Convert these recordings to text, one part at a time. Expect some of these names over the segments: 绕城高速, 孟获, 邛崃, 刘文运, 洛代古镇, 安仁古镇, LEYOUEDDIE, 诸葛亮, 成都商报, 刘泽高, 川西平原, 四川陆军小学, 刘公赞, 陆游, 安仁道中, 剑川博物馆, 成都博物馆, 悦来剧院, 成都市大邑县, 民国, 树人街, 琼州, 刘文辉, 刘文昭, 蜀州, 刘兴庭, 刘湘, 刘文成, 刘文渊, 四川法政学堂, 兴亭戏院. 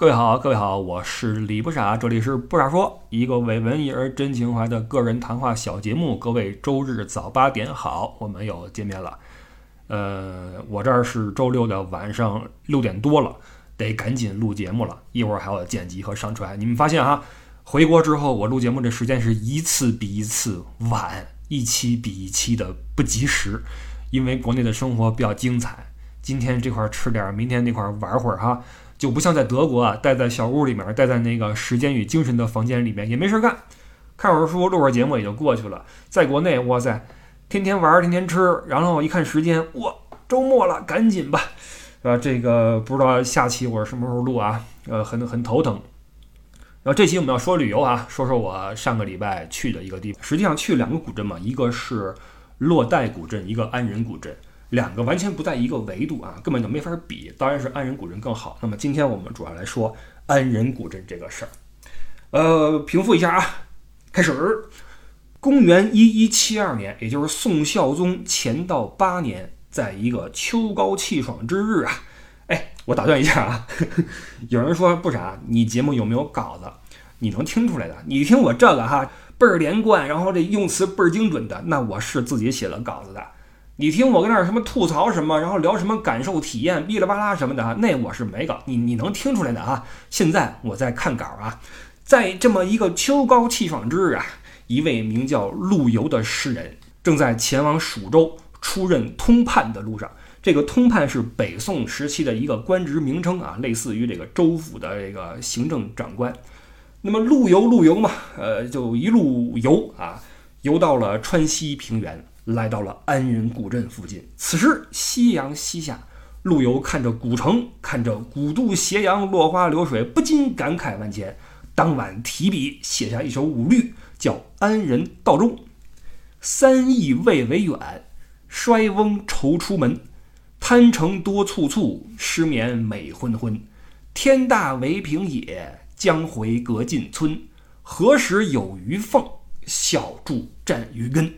各位好，各位好，我是李不傻，这里是不傻说，一个为文艺而真情怀的个人谈话小节目。各位周日早8点好，我们又见面了。我这儿是周六的晚上6点多了，得赶紧录节目了，一会儿还要剪辑和上传。你们发现哈，回国之后我录节目这时间是一次比一次晚，一期比一期的不及时，因为国内的生活比较精彩，今天这块吃点，明天那块玩会儿哈。就不像在德国啊，待在小屋里面，待在那个时间与精神的房间里面，也没事干，看会儿书，录会儿节目也就过去了。在国内，哇塞，天天玩，天天吃，然后一看时间，哇，周末了，赶紧吧，这个不知道下期我是什么时候录啊，很头疼。然后这期我们要说旅游啊，说说我上个礼拜去的一个地方，实际上去两个古镇嘛，一个是洛代古镇，一个安仁古镇。两个完全不在一个维度啊，根本就没法比，当然是安仁古镇更好。那么今天我们主要来说安仁古镇这个事儿。平复一下啊，开始。公元1172年，也就是宋孝宗乾道8年，在一个秋高气爽之日啊，哎，我打断一下啊，有人说不傻，你节目有没有稿子？你能听出来的，你听我这个哈，倍儿连贯，然后这用词倍儿精准的，那我是自己写了稿子的。你听我跟那儿什么吐槽什么，然后聊什么感受体验，哔哩吧啦什么的啊，那我是没搞，你能听出来的啊。现在我在看稿啊，在这么一个秋高气爽之日啊，一位名叫陆游的诗人正在前往蜀州出任通判的路上。这个通判是北宋时期的一个官职名称啊，类似于这个州府的这个行政长官。那么陆游嘛，就一路游啊，游到了川西平原。来到了安仁古镇附近，此时夕阳西下，陆游看着古城，看着古渡斜阳，落花流水，不禁感慨万千。当晚提笔写下一首五律，叫《安仁道中》：三意未为远，衰翁愁出门。贪诚多促促，失眠美昏昏。天大为平野，江回隔近村。何时有鱼凤，小筑占鱼根。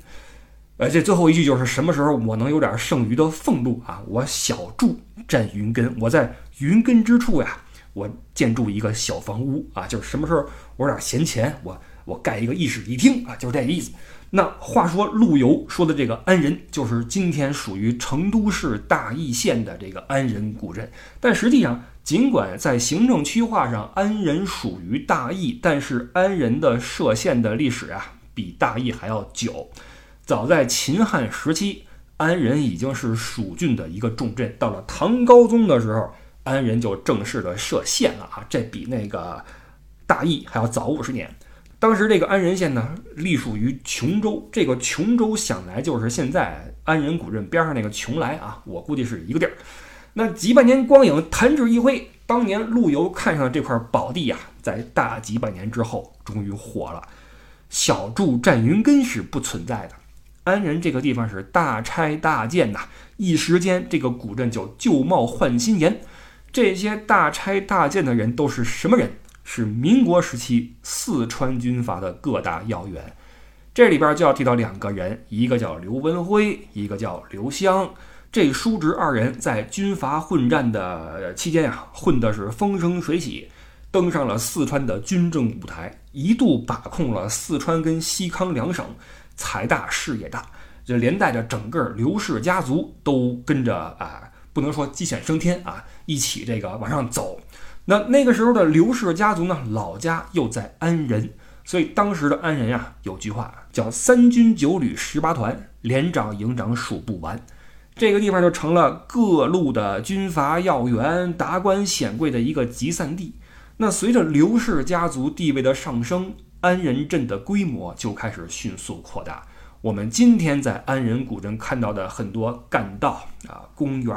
这最后一句就是什么时候我能有点剩余的俸禄啊？我小筑占云根，我在云根之处呀，我建筑一个小房屋啊，就是什么时候我有点闲钱，我盖一个一室一厅啊，就是这个意思。那话说陆游说的这个安仁，就是今天属于成都市大邑县的这个安仁古镇，但实际上尽管在行政区划上安仁属于大邑，但是安仁的设县的历史啊，比大邑还要久。早在秦汉时期，安仁已经是蜀郡的一个重镇。到了唐高宗的时候，安仁就正式的设县了啊，这比那个大邑还要早50年。当时这个安仁县呢，隶属于琼州，这个琼州想来就是现在安仁古镇边上那个邛崃啊，我估计是一个地儿。那几百年光影弹指一挥，当年陆游看上这块宝地啊，在大几百年之后终于火了。小筑占云根是不存在的。安仁这个地方是大拆大建呐，一时间这个古镇就旧貌换新颜。这些大拆大建的人都是什么人？是民国时期四川军阀的各大要员。这里边就要提到两个人，一个叫刘文辉，一个叫刘湘。这叔侄二人在军阀混战的期间啊，混的是风生水起，登上了四川的军政舞台，一度把控了四川跟西康两省。财大事业大，这连带着整个刘氏家族都跟着啊，不能说鸡犬升天啊，一起这个往上走。那个时候的刘氏家族呢，老家又在安仁，所以当时的安仁啊，有句话叫3军9旅18团，连长营长数不完。这个地方就成了各路的军阀要员、达官显贵的一个集散地。那随着刘氏家族地位的上升，安仁镇的规模就开始迅速扩大。我们今天在安仁古镇看到的很多干道啊、公园、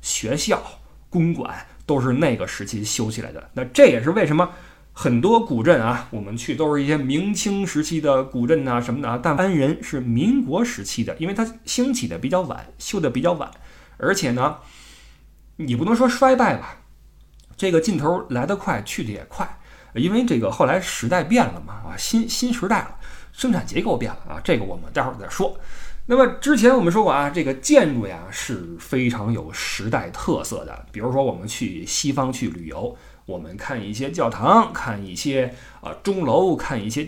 学校、公馆，都是那个时期修起来的。那这也是为什么很多古镇啊，我们去都是一些明清时期的古镇啊什么的啊，但安仁是民国时期的，因为它兴起的比较晚，修的比较晚，而且呢，你不能说衰败吧，这个劲头来得快，去得也快。因为这个后来时代变了嘛，啊，新时代了，生产结构变了啊，这个我们待会儿再说。那么之前我们说过啊，这个建筑呀是非常有时代特色的。比如说我们去西方去旅游，我们看一些教堂，看一些钟楼，看一些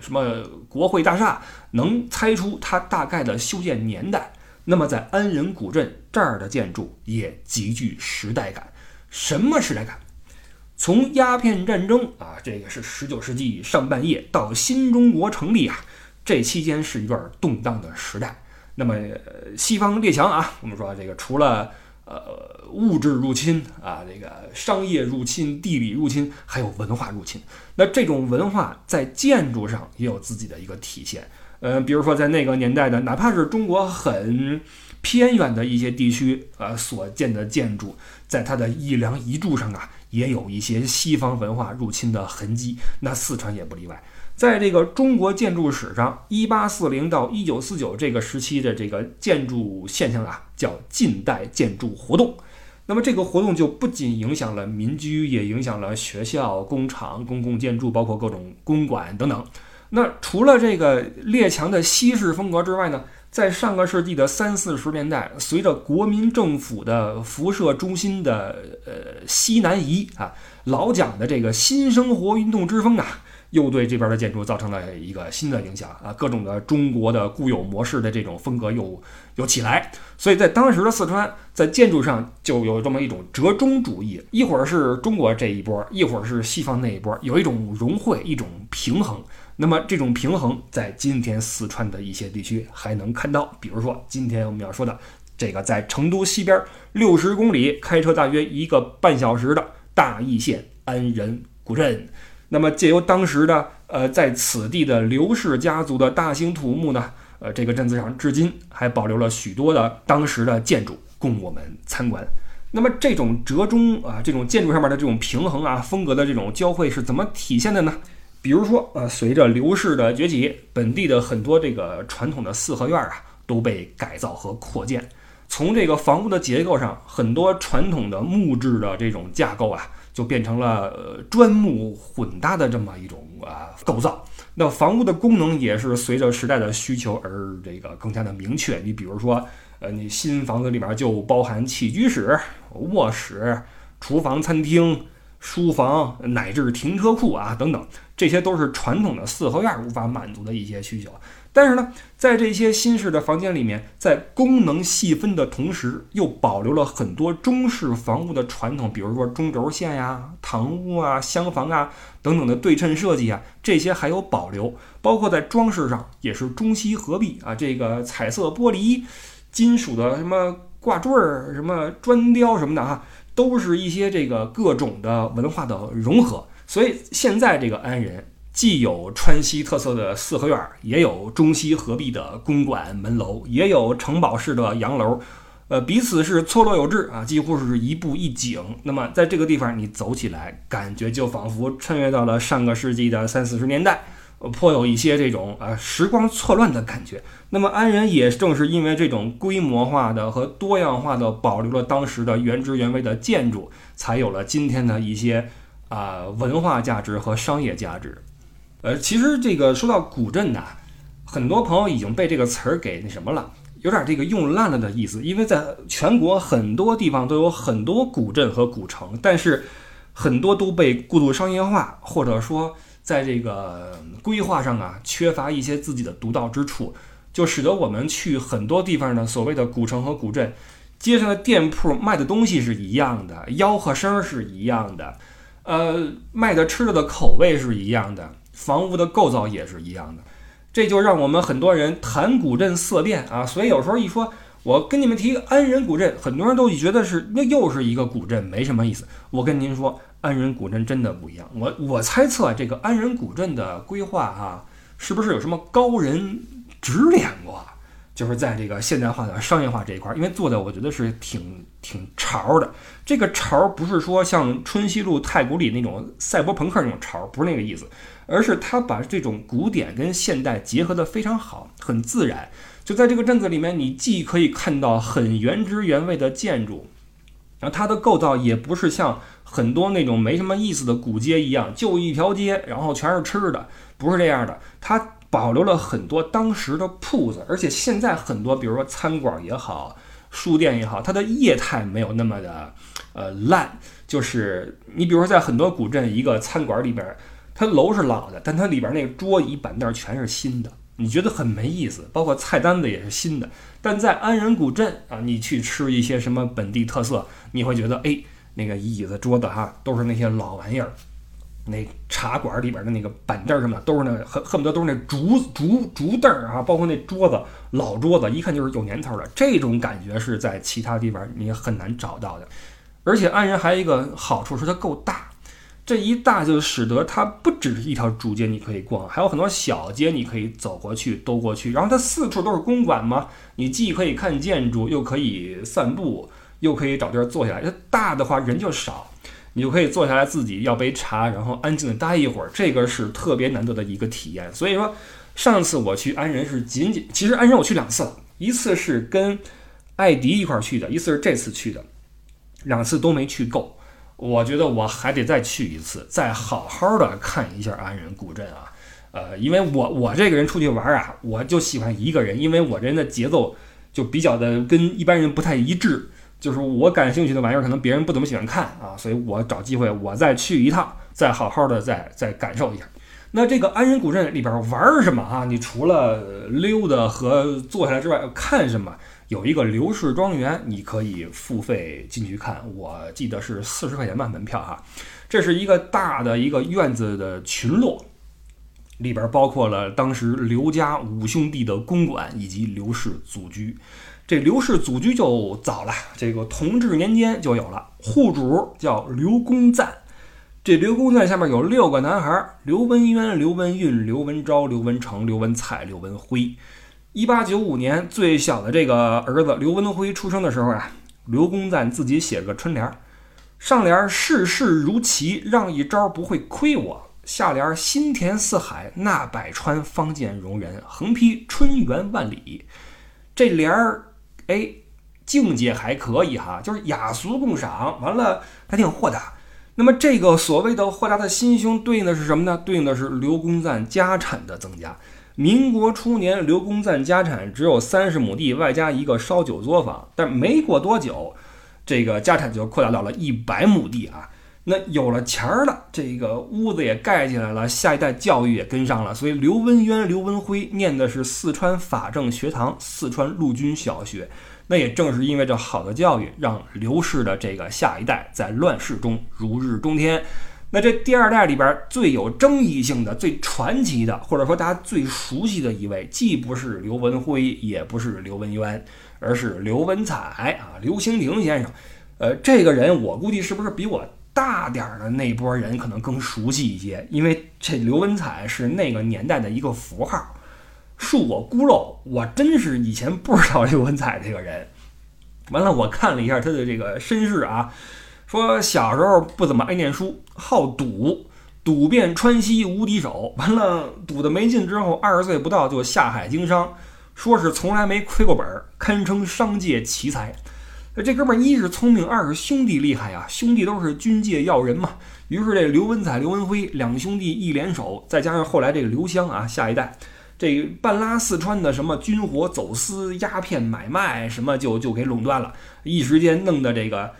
什么国会大厦，能猜出它大概的修建年代。那么在安仁古镇这儿的建筑也极具时代感。什么时代感？从鸦片战争啊，这个是19世纪上半叶到新中国成立啊，这期间是一段动荡的时代。那么西方列强啊，我们说这个除了物质入侵啊，这个商业入侵、地理入侵，还有文化入侵。那这种文化在建筑上也有自己的一个体现。比如说在那个年代的，哪怕是中国很偏远的一些地区所建的建筑，在它的一梁一柱上啊，也有一些西方文化入侵的痕迹。那四川也不例外。在这个中国建筑史上 ,1840 到1949这个时期的这个建筑现象啊，叫近代建筑活动。那么这个活动就不仅影响了民居，也影响了学校、工厂、公共建筑，包括各种公馆等等。那除了这个列强的西式风格之外呢，在上个世纪的三四十年代，随着国民政府的辐射中心的西南移啊，老蒋的这个新生活运动之风啊，又对这边的建筑造成了一个新的影响啊，各种的中国的固有模式的这种风格又起来，所以在当时的四川，在建筑上就有这么一种折中主义，一会儿是中国这一波，一会儿是西方那一波，有一种融汇，一种平衡。那么这种平衡在今天四川的一些地区还能看到，比如说今天我们要说的这个在成都西边60公里开车大约1.5小时的大邑县安仁古镇。那么借由当时的在此地的刘氏家族的大兴土木呢，这个镇子上至今还保留了许多的当时的建筑供我们参观。那么这种折中啊，这种建筑上面的这种平衡啊，风格的这种交汇是怎么体现的呢？比如说随着刘氏的崛起，本地的很多这个传统的四合院啊都被改造和扩建。从这个房屋的结构上，很多传统的木质的这种架构啊，就变成了砖木混搭的这么一种构造。那房屋的功能也是随着时代的需求而这个更加的明确。你比如说，你新房子里面就包含起居室、卧室、厨房、餐厅、书房，乃至停车库啊等等，这些都是传统的四合院无法满足的一些需求。但是呢，在这些新式的房间里面，在功能细分的同时，又保留了很多中式房屋的传统，比如说中轴线呀、堂屋啊、厢房啊等等的对称设计啊，这些还有保留。包括在装饰上也是中西合璧啊，这个彩色玻璃、金属的什么挂坠、什么砖雕什么的啊，都是一些这个各种的文化的融合。所以现在这个安仁既有川西特色的四合院，也有中西合璧的公馆门楼，也有城堡式的洋楼，彼此是错落有致啊，几乎是一步一景。那么在这个地方你走起来，感觉就仿佛穿越到了上个世纪的三四十年代，颇有一些这种时光错乱的感觉。那么安仁也正是因为这种规模化的和多样化的保留了当时的原汁原味的建筑，才有了今天的一些文化价值和商业价值。其实这个说到古镇呢，很多朋友已经被这个词儿给那什么了，有点这个用烂了的意思。因为在全国很多地方都有很多古镇和古城，但是很多都被过度商业化，或者说在这个规划上啊缺乏一些自己的独到之处，就使得我们去很多地方呢，所谓的古城和古镇，街上的店铺卖的东西是一样的，吆喝声是一样的，卖的吃的口味是一样的。房屋的构造也是一样的，这就让我们很多人谈古镇色变啊。所以有时候一说我跟你们提安仁古镇，很多人都觉得是那又是一个古镇，没什么意思。我跟您说，安仁古镇真的不一样。我猜测这个安仁古镇的规划啊，是不是有什么高人指点过？就是在这个现代化的商业化这一块，因为做的我觉得是挺潮的。这个潮不是说像春熙路、太古里那种赛博朋克那种潮，不是那个意思，而是他把这种古典跟现代结合得非常好，很自然。就在这个镇子里面，你既可以看到很原汁原味的建筑，然后它的构造也不是像很多那种没什么意思的古街一样，就一条街，然后全是吃的，不是这样的。它保留了很多当时的铺子，而且现在很多，比如说餐馆也好，书店也好，它的业态没有那么的烂，就是你比如说在很多古镇一个餐馆里边，它楼是老的，但它里边那个桌椅板凳全是新的，你觉得很没意思，包括菜单子也是新的。但在安仁古镇啊，你去吃一些什么本地特色，你会觉得哎，那个椅子桌子哈都是那些老玩意儿，那茶馆里边的那个板凳什么的都是那恨不得都是那竹凳啊，包括那桌子老桌子，一看就是有年头的。这种感觉是在其他地方你也很难找到的。而且安仁还有一个好处是它够大。这一大就使得它不只是一条主街你可以逛，还有很多小街你可以走过去兜过去，然后它四处都是公馆嘛，你既可以看建筑，又可以散步，又可以找地儿坐下来。它大的话人就少，你就可以坐下来自己要杯茶，然后安静的待一会儿，这个是特别难得的一个体验。所以说上次我去安仁是其实安仁我去两次了，一次是跟艾迪一块去的，一次是这次去的，两次都没去够。我觉得我还得再去一次，再好好的看一下安仁古镇啊，因为我这个人出去玩啊，我就喜欢一个人，因为我这人的节奏就比较的跟一般人不太一致，就是我感兴趣的玩意儿可能别人不怎么喜欢看啊，所以我找机会我再去一趟，再好好的再感受一下。那这个安仁古镇里边玩什么啊？你除了溜达和坐下来之外，看什么？有一个刘氏庄园，你可以付费进去看，我记得是40块钱吧门票哈。这是一个大的一个院子的群落，里边包括了当时刘家五兄弟的公馆以及刘氏祖居。这刘氏祖居就早了，这个同治年间就有了，户主叫刘公赞。这刘公赞下面有6个男孩，刘文渊、刘文运、刘文昭、刘文成、刘文蔡、刘文辉。1895年，最小的这个儿子刘文辉出生的时候啊，刘公赞自己写了个春联，上联事事如棋，让一招不会亏我；下联心田似海，纳百川方见容人，横批春园万里。这联儿，哎，境界还可以哈，就是雅俗共赏，完了还挺豁达。那么这个所谓的豁达的心胸对应的是什么呢？对应的是刘公赞家产的增加。民国初年，刘公赞家产只有30亩地，外加一个烧酒作坊。但没过多久，这个家产就扩大到了100亩地啊。那有了钱了，这个屋子也盖起来了，下一代教育也跟上了。所以刘文渊、刘文辉念的是四川法政学堂、四川陆军小学。那也正是因为这好的教育，让刘氏的这个下一代在乱世中如日中天。那这第二代里边最有争议性的、最传奇的，或者说大家最熟悉的一位，既不是刘文辉，也不是刘文渊，而是刘文彩啊，刘兴庭先生。这个人我估计是不是比我大点的那波人可能更熟悉一些，因为这刘文彩是那个年代的一个符号。恕我孤陋，我真是以前不知道刘文彩这个人。完了，我看了一下他的这个身世啊。说小时候不怎么爱念书，好赌，赌遍川西无敌手。完了，赌的没劲之后，20岁不到就下海经商，说是从来没亏过本，堪称商界奇才。这哥们儿一是聪明，二是兄弟厉害啊，兄弟都是军界要人嘛。于是这刘文彩、刘文辉两兄弟一联手，再加上后来这个刘湘啊，下一代这半拉四川的什么军火走私、鸦片买卖什么就给垄断了，一时间弄得这个。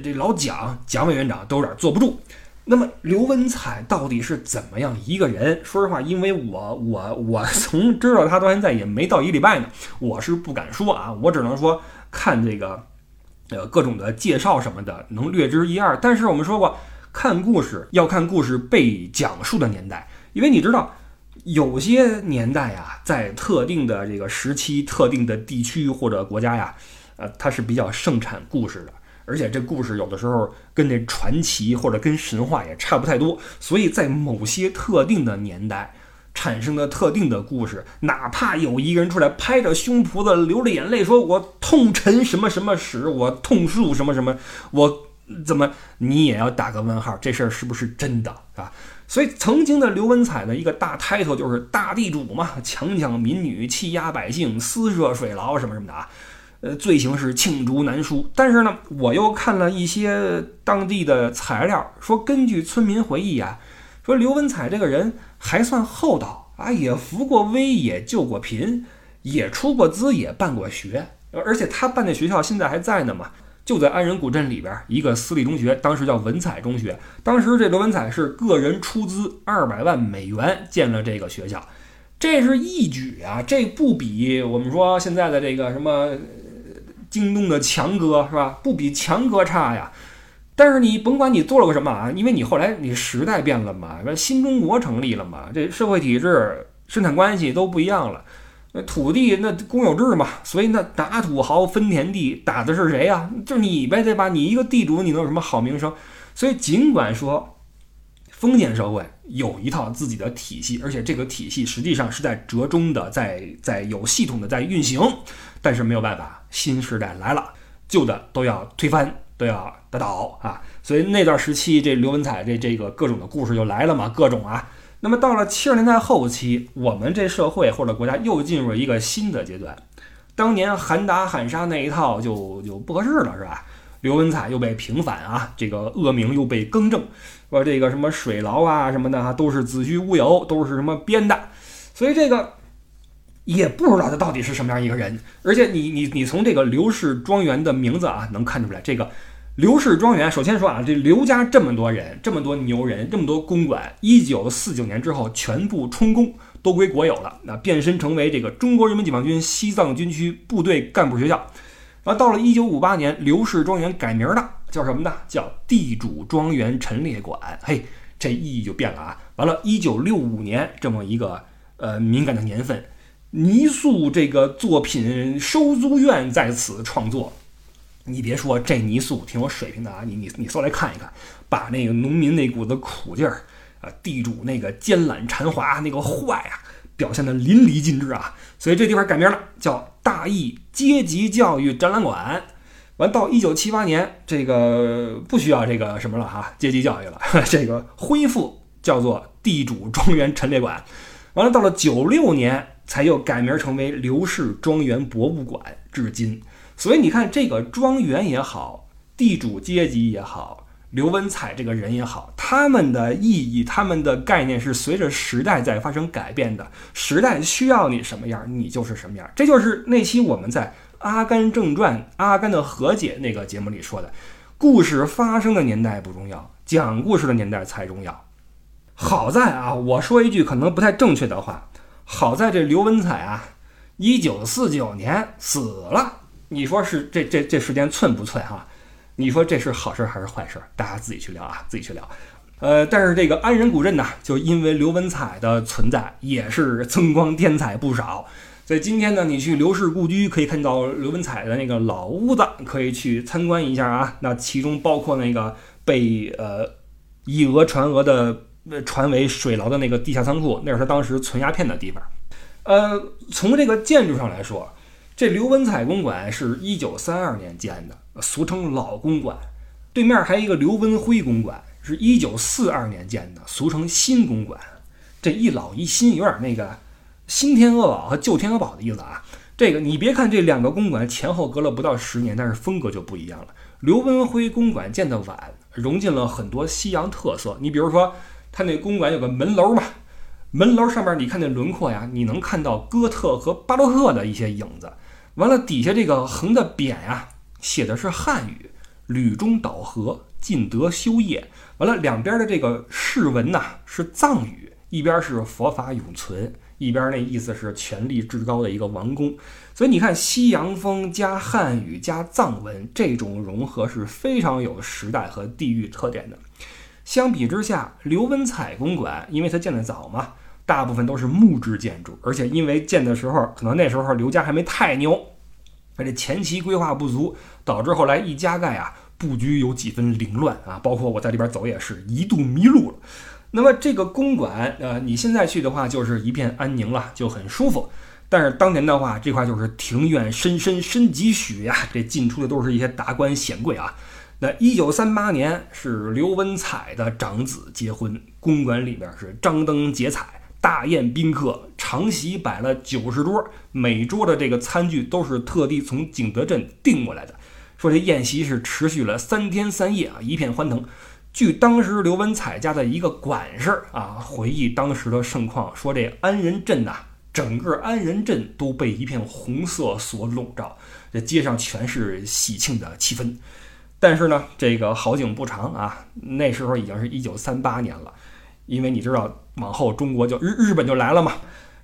这老蒋委员长都有点坐不住。那么刘文彩到底是怎么样一个人？说实话，因为我从知道他到现在也没到1礼拜呢，我是不敢说啊，我只能说看这个各种的介绍什么的能略知一二。但是我们说过，看故事要看故事被讲述的年代，因为你知道有些年代啊，在特定的这个时期、特定的地区或者国家呀，它是比较盛产故事的。而且这故事有的时候跟这传奇或者跟神话也差不太多，所以在某些特定的年代产生的特定的故事，哪怕有一个人出来拍着胸脯子流着眼泪说我痛陈什么什么史，我痛述什么什么，我怎么，你也要打个问号，这事儿是不是真的啊？所以曾经的刘文彩的一个大 title 就是大地主嘛，强抢民女，欺压百姓，私设水牢什么什么的啊。罪行是罄竹难书。但是呢，我又看了一些当地的材料，说根据村民回忆啊，说刘文彩这个人还算厚道啊，也扶过危，也救过贫，也出过资，也办过学，而且他办的学校现在还在呢嘛。就在安仁古镇里边一个私立中学，当时叫文采中学。当时这刘文采是个人出资200万美元建了这个学校，这是一举啊，这不比我们说现在的这个什么京东的强哥是吧？不比强哥差呀。但是你甭管你做了个什么啊，因为你后来你时代变了嘛，新中国成立了嘛，这社会体制、生产关系都不一样了。土地那公有制嘛，所以那打土豪分田地打的是谁啊？就是你呗，对吧？你一个地主你能有什么好名声？所以尽管说封建社会有一套自己的体系，而且这个体系实际上是在折中的，在有系统的在运行，但是没有办法，新时代来了，旧的都要推翻，都要打倒啊！所以那段时期这刘文彩这个各种的故事就来了嘛，各种啊。那么到了70年代后期，我们这社会或者国家又进入了一个新的阶段。当年喊打喊杀那一套就不合适了，是吧？刘文彩又被平反啊，这个恶名又被更正，说这个什么水牢啊什么的都是子虚乌有，都是什么编的。所以这个也不知道他到底是什么样一个人。而且你从这个刘氏庄园的名字啊能看出来，这个刘氏庄园，首先说啊，这刘家这么多人，这么多牛人，这么多公馆，1949年之后全部充公，都归国有了，那变身成为这个中国人民解放军西藏军区部队干部学校。然后到了1958年，刘氏庄园改名了，叫什么呢？叫地主庄园陈列馆。嘿，这意义就变了啊！完了，1965年这么一个敏感的年份，泥塑这个作品收租院在此创作。你别说这泥塑挺有水平的啊，你搜来看一看，把那个农民那股子苦劲儿啊，地主那个奸懒馋滑那个坏啊，表现得淋漓尽致啊。所以这地方改名了，叫大义阶级教育展览馆。完到1978年，这个不需要这个什么了哈，阶级教育了，这个恢复叫做地主庄园陈列馆。完了到了96年才又改名成为刘氏庄园博物馆，至今。所以你看，这个庄园也好，地主阶级也好，刘文彩这个人也好，他们的意义、他们的概念是随着时代在发生改变的。时代需要你什么样，你就是什么样。这就是那期我们在《阿甘正传》《阿甘的和解》那个节目里说的，故事发生的年代不重要，讲故事的年代才重要。好在啊，我说一句可能不太正确的话，好在这刘文彩啊，1949年死了。你说是这时间寸不寸啊？你说这是好事还是坏事？大家自己去聊啊，自己去聊。但是这个安仁古镇呢，就因为刘文彩的存在，也是增光添彩不少。所以今天呢，你去刘氏故居可以看到刘文彩的那个老屋子，可以去参观一下啊。那其中包括那个被以讹传讹的传为水牢的那个地下仓库，那是他当时存鸦片的地方。从这个建筑上来说，这刘文彩公馆是1932年建的，俗称老公馆。对面还有一个刘文辉公馆，是1942年建的，俗称新公馆。这一老一新有点那个新天鹅堡和旧天鹅堡的意思啊。这个你别看这两个公馆前后隔了不到10年，但是风格就不一样了。刘文辉公馆建的晚，融进了很多西洋特色。你比如说，它那公馆有个门楼嘛，门楼上面你看那轮廓呀，你能看到哥特和巴洛克的一些影子。完了，底下这个横的匾呀，写的是汉语“吕中岛河，尽德修业”。完了，两边的这个释文呐是藏语，一边是佛法永存，一边那意思是权力至高的一个王公。所以你看，西洋风加汉语加藏文，这种融合是非常有时代和地域特点的。相比之下，刘文彩公馆因为它建得早嘛，大部分都是木质建筑，而且因为建的时候可能那时候刘家还没太牛，而且前期规划不足，导致后来一加盖啊，布局有几分凌乱啊，包括我在里边走也是一度迷路了。那么这个公馆你现在去的话就是一片安宁了，就很舒服。但是当年的话，这块就是庭院深几许呀，这进出的都是一些达官显贵啊。那1938年是刘文彩的长子结婚，公馆里边是张灯结彩，大宴宾客，长席摆了90桌，每桌的这个餐具都是特地从景德镇订过来的。说这宴席是持续了3天3夜啊，一片欢腾。据当时刘文彩家的一个管事啊回忆当时的盛况，说这安仁镇呐整个安仁镇都被一片红色所笼罩，这街上全是喜庆的气氛。但是呢，这个好景不长啊，那时候已经是1938年了，因为你知道往后中国就日本就来了嘛，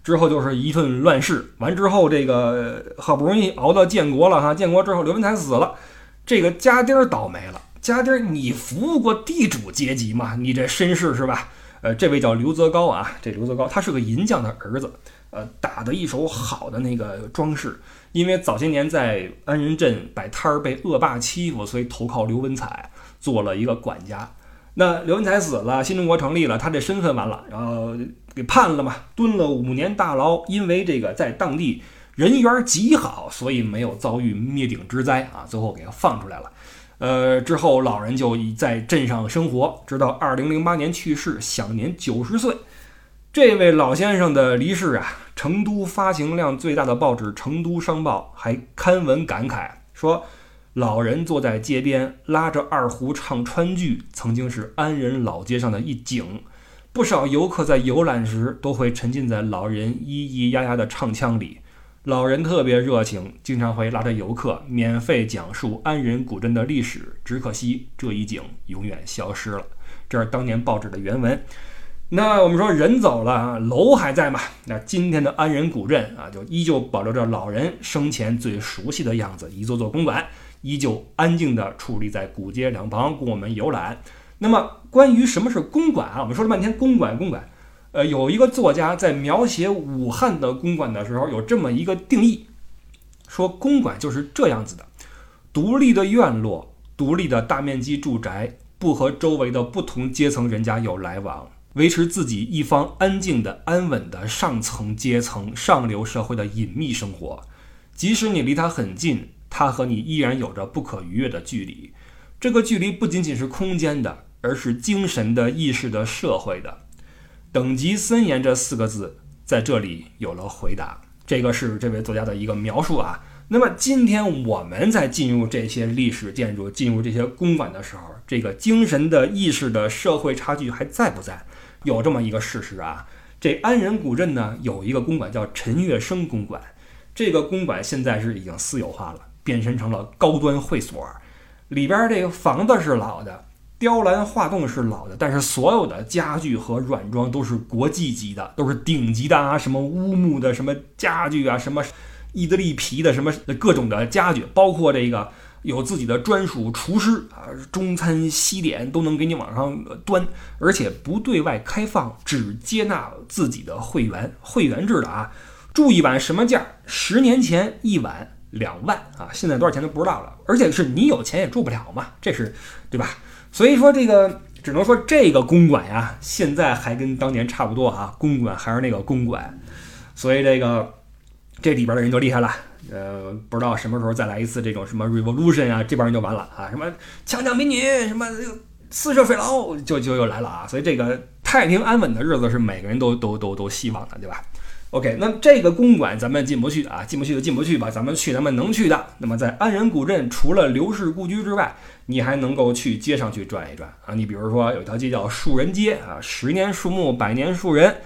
之后就是一顿乱世。完之后这个好不容易熬到建国了哈，建国之后刘文彩死了，这个家丁倒霉了。家丁你服务过地主阶级嘛，你这绅士是吧？这位叫刘泽高啊，这刘泽高他是个银匠的儿子，打的一手好的那个装饰。因为早些年在安仁镇摆摊儿被恶霸欺负，所以投靠刘文彩做了一个管家。那刘文彩死了，新中国成立了，他这身份完了，然后给判了嘛，蹲了5年大牢。因为这个在当地人缘极好，所以没有遭遇灭顶之灾啊，最后给放出来了。之后老人就在镇上生活，直到2008年去世，享年90岁。这位老先生的离世啊，成都发行量最大的报纸《成都商报》还刊文感慨说，老人坐在街边拉着二胡唱川剧，曾经是安仁老街上的一景。不少游客在游览时都会沉浸在老人咿咿呀呀的唱腔里。老人特别热情，经常会拉着游客免费讲述安仁古镇的历史，只可惜这一景永远消失了。这是当年报纸的原文。那我们说人走了，楼还在嘛？那今天的安仁古镇啊，就依旧保留着老人生前最熟悉的样子，一座座公馆依旧安静地矗立在古街两旁，供我们游览。那么关于什么是公馆啊，我们说了半天公馆，有一个作家在描写武汉的公馆的时候有这么一个定义，说公馆就是这样子的，独立的院落，独立的大面积住宅，不和周围的不同阶层人家有来往，维持自己一方安静的安稳的上层阶层上流社会的隐秘生活。即使你离它很近，它和你依然有着不可逾越的距离。这个距离不仅仅是空间的，而是精神的、意识的、社会的。等级森严这四个字在这里有了回答，这个是这位作家的一个描述啊。那么今天我们在进入这些历史建筑，进入这些公馆的时候，这个精神的、意识的、社会差距还在不在？有这么一个事实啊，这安仁古镇呢有一个公馆叫陈月生公馆，这个公馆现在是已经私有化了，变身成了高端会所，里边这个房子是老的，雕栏画栋是老的，但是所有的家具和软装都是国际级的，都是顶级的啊，什么乌木的什么家具啊，什么意大利皮的什么各种的家具，包括这个有自己的专属厨师啊，中餐西点都能给你往上端，而且不对外开放，只接纳自己的会员，会员制的啊。住一晚什么价？10年前一晚2万啊，现在多少钱都不知道了，而且是你有钱也住不了嘛，这是对吧？所以说这个只能说这个公馆呀，现在还跟当年差不多啊，公馆还是那个公馆。所以这里边的人就厉害了，不知道什么时候再来一次这种什么 revolution 啊，这帮人就完了啊，什么强抢民女，什么私设水牢，就又来了啊。所以这个太平安稳的日子是每个人都希望的，对吧？ OK， 那这个公馆咱们进不去啊，进不去就进不去吧，咱们去咱们能去的。那么在安仁古镇，除了刘氏故居之外，你还能够去街上去转一转啊！你比如说有条街叫树人街啊，10年树木，100年树人。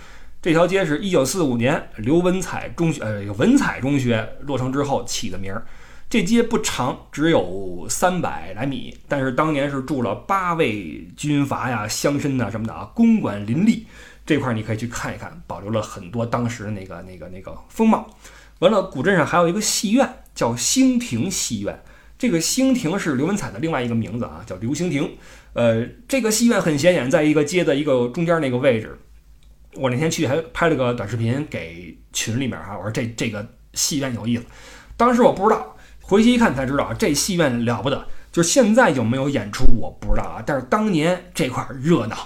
这条街是1945年刘文彩中学，文彩中学落成之后起的名儿。这街不长，只有300来米，但是当年是住了8位军阀呀、乡绅呐什么的啊，公馆林立。这块你可以去看一看，保留了很多当时的那个风貌。完了，古镇上还有一个戏院，叫兴亭戏院。这个兴亭是刘文彩的另外一个名字啊，叫刘兴亭。这个戏院很显眼，在一个街的一个中间那个位置。我那天去还拍了个短视频给群里面啊，我说这个戏院有意思。当时我不知道，回去一看才知道啊，这戏院了不得。就是现在有没有演出我不知道啊，但是当年这块热闹。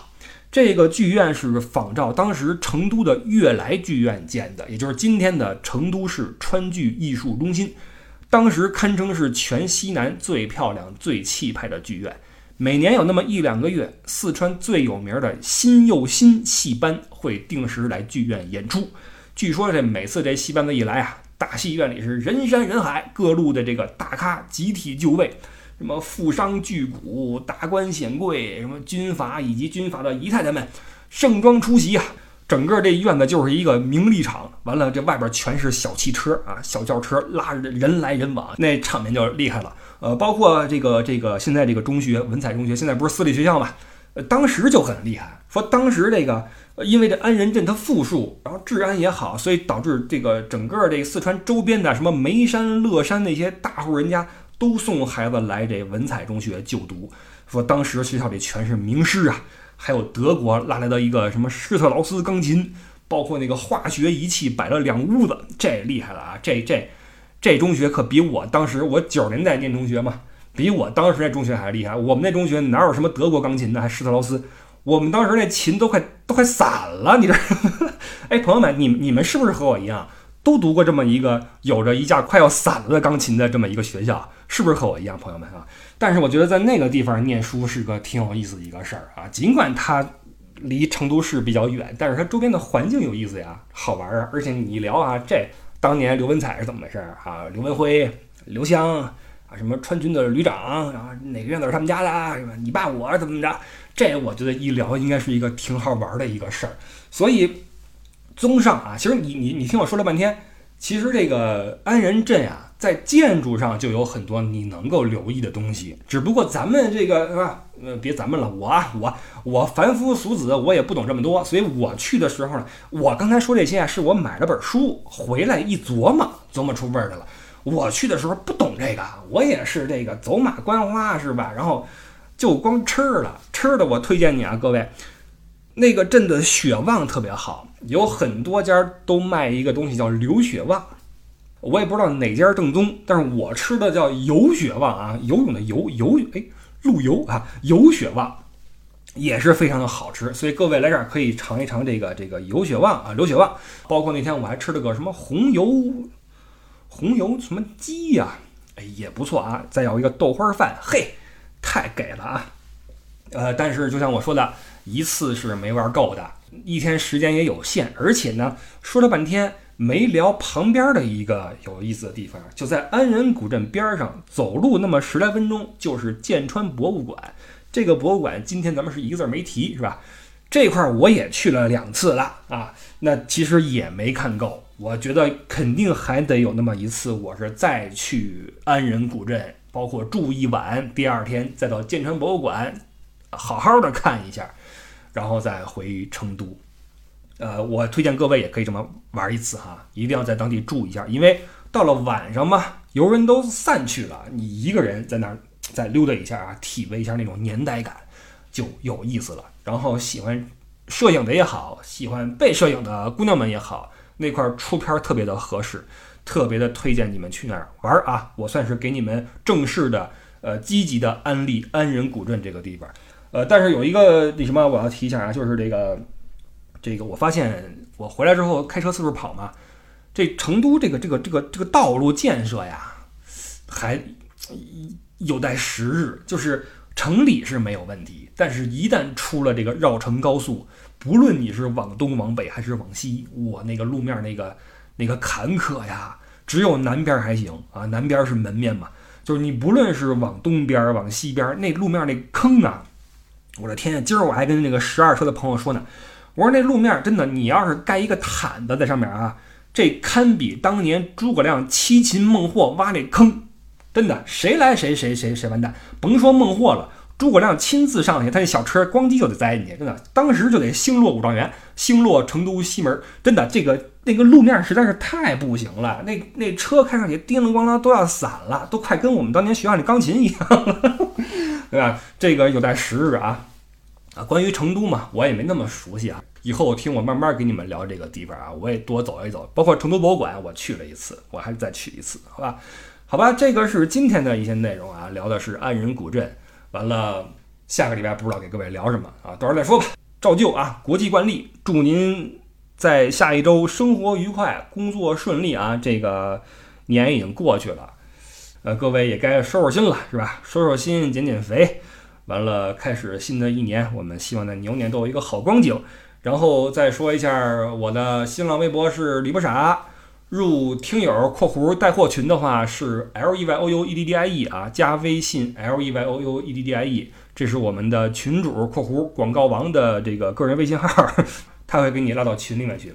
这个剧院是仿照当时成都的悦来剧院建的，也就是今天的成都市川剧艺术中心。当时堪称是全西南最漂亮最气派的剧院，每年有那么1-2个月，四川最有名的辛又新戏班会定时来剧院演出。据说这每次这戏班子一来啊，大戏院里是人山人海，各路的这个大咖集体就位，什么富商巨贾、达官显贵，什么军阀以及军阀的姨太太们盛装出席啊。整个这院子就是一个名利场，完了这外边全是小汽车啊，小轿车拉着人来人往，那场面就厉害了。包括这个现在这个中学文采中学，现在不是私立学校嘛，当时就很厉害。说当时这个因为这安仁镇它富庶，然后治安也好，所以导致这个整个这个四川周边的什么眉山、乐山那些大户人家都送孩子来这文采中学就读。说当时学校里全是名师啊，还有德国拉来的一个什么施特劳斯钢琴，包括那个化学仪器摆了两屋子，这厉害了啊！这中学可比我当时我90年代念中学嘛，比我当时那中学还厉害。我们那中学哪有什么德国钢琴呢，还施特劳斯？我们当时那琴都快散了，你知道？哎，朋友们，你们是不是和我一样，都读过这么一个有着一架快要散了的钢琴的这么一个学校？是不是和我一样，朋友们啊？但是我觉得在那个地方念书是个挺有意思的一个事儿啊，尽管它离成都市比较远，但是它周边的环境有意思呀，好玩啊。而且你一聊啊，这当年刘文彩是怎么回事啊？刘文辉、刘湘啊，什么川军的旅长啊，哪个院子是他们家的？你爸我怎么着？这我觉得一聊应该是一个挺好玩的一个事儿。所以综上啊，其实你听我说了半天，其实这个安仁镇啊，在建筑上就有很多你能够留意的东西，只不过咱们这个是吧？别咱们了，我凡夫俗子，我也不懂这么多，所以我去的时候呢，我刚才说这些啊，是我买了本书回来一琢磨出味儿来了。我去的时候不懂这个，我也是这个走马观花是吧？然后就光吃的，我推荐你啊，各位，那个镇的血旺特别好，有很多家都卖一个东西叫流血旺。我也不知道哪家正宗，但是我吃的叫游血旺啊，游泳的游，哎，陆游啊，游血旺也是非常的好吃，所以各位来这儿可以尝一尝这个游血旺啊，流血旺。包括那天我还吃了个什么红油什么鸡呀、啊，哎也不错啊。再有一个豆花饭，嘿，太给了啊。但是就像我说的，一次是没玩够的，一天时间也有限，而且呢，说了半天。没聊旁边的一个有意思的地方，就在安仁古镇边上，走路那么10来分钟就是剑川博物馆。这个博物馆今天咱们是一个字没提，是吧？这块我也去了2次了啊，那其实也没看够，我觉得肯定还得有那么一次，我是再去安仁古镇，包括住一晚，第二天再到剑川博物馆，好好的看一下，然后再回成都。我推荐各位也可以这么玩一次哈，一定要在当地住一下，因为到了晚上嘛，游人都散去了，你一个人在那儿再溜达一下啊，体味一下那种年代感，就有意思了。然后喜欢摄影的也好，喜欢被摄影的姑娘们也好，那块出片特别的合适，特别的推荐你们去那儿玩啊！我算是给你们正式的积极的安利安仁古镇这个地方。但是有一个那什么我要提一下啊，就是这个我发现我回来之后开车四处跑嘛，这成都这个道路建设呀，还有待时日。就是城里是没有问题，但是一旦出了这个绕城高速，不论你是往东往北还是往西，我那个路面那个坎坷呀，只有南边还行啊，南边是门面嘛，就是你不论是往东边往西边，那路面那坑啊，我的天！今儿我还跟那个12车的朋友说呢。我说那路面真的，你要是盖一个毯子在上面啊，这堪比当年诸葛亮七擒孟获挖那坑，真的，谁来谁完蛋，甭说孟获了，诸葛亮亲自上去，他那小车咣叽就得栽进去，真的，当时就得星落五丈原，星落成都西门，真的，那个路面实在是太不行了，那车开上去叮铃咣啷都要散了，都快跟我们当年学校里钢琴一样了，对吧？这个有待时日啊。啊，关于成都嘛，我也没那么熟悉啊。以后我听我慢慢跟你们聊这个地方啊，我也多走一走。包括成都博物馆，我去了1次，我还是再去1次，好吧？好吧，这个是今天的一些内容啊，聊的是安仁古镇。完了，下个礼拜不知道给各位聊什么啊，到时候再说吧。照旧啊，国际惯例，祝您在下一周生活愉快，工作顺利啊。这个年已经过去了，各位也该收收心了，是吧？收收心，减减肥。完了，开始新的一年，我们希望在牛年都有一个好光景。然后再说一下，我的新浪微博是李不傻，入听友（括弧带货群）的话是 LEYOUEDDIE 啊，加微信 LEYOUEDDIE， 这是我们的群主（括弧广告王）的这个个人微信号。他会给你拉到群里面去。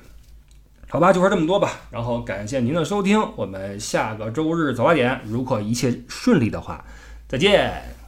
好吧，就说这么多吧，然后感谢您的收听，我们下个周日早8点，如果一切顺利的话，再见。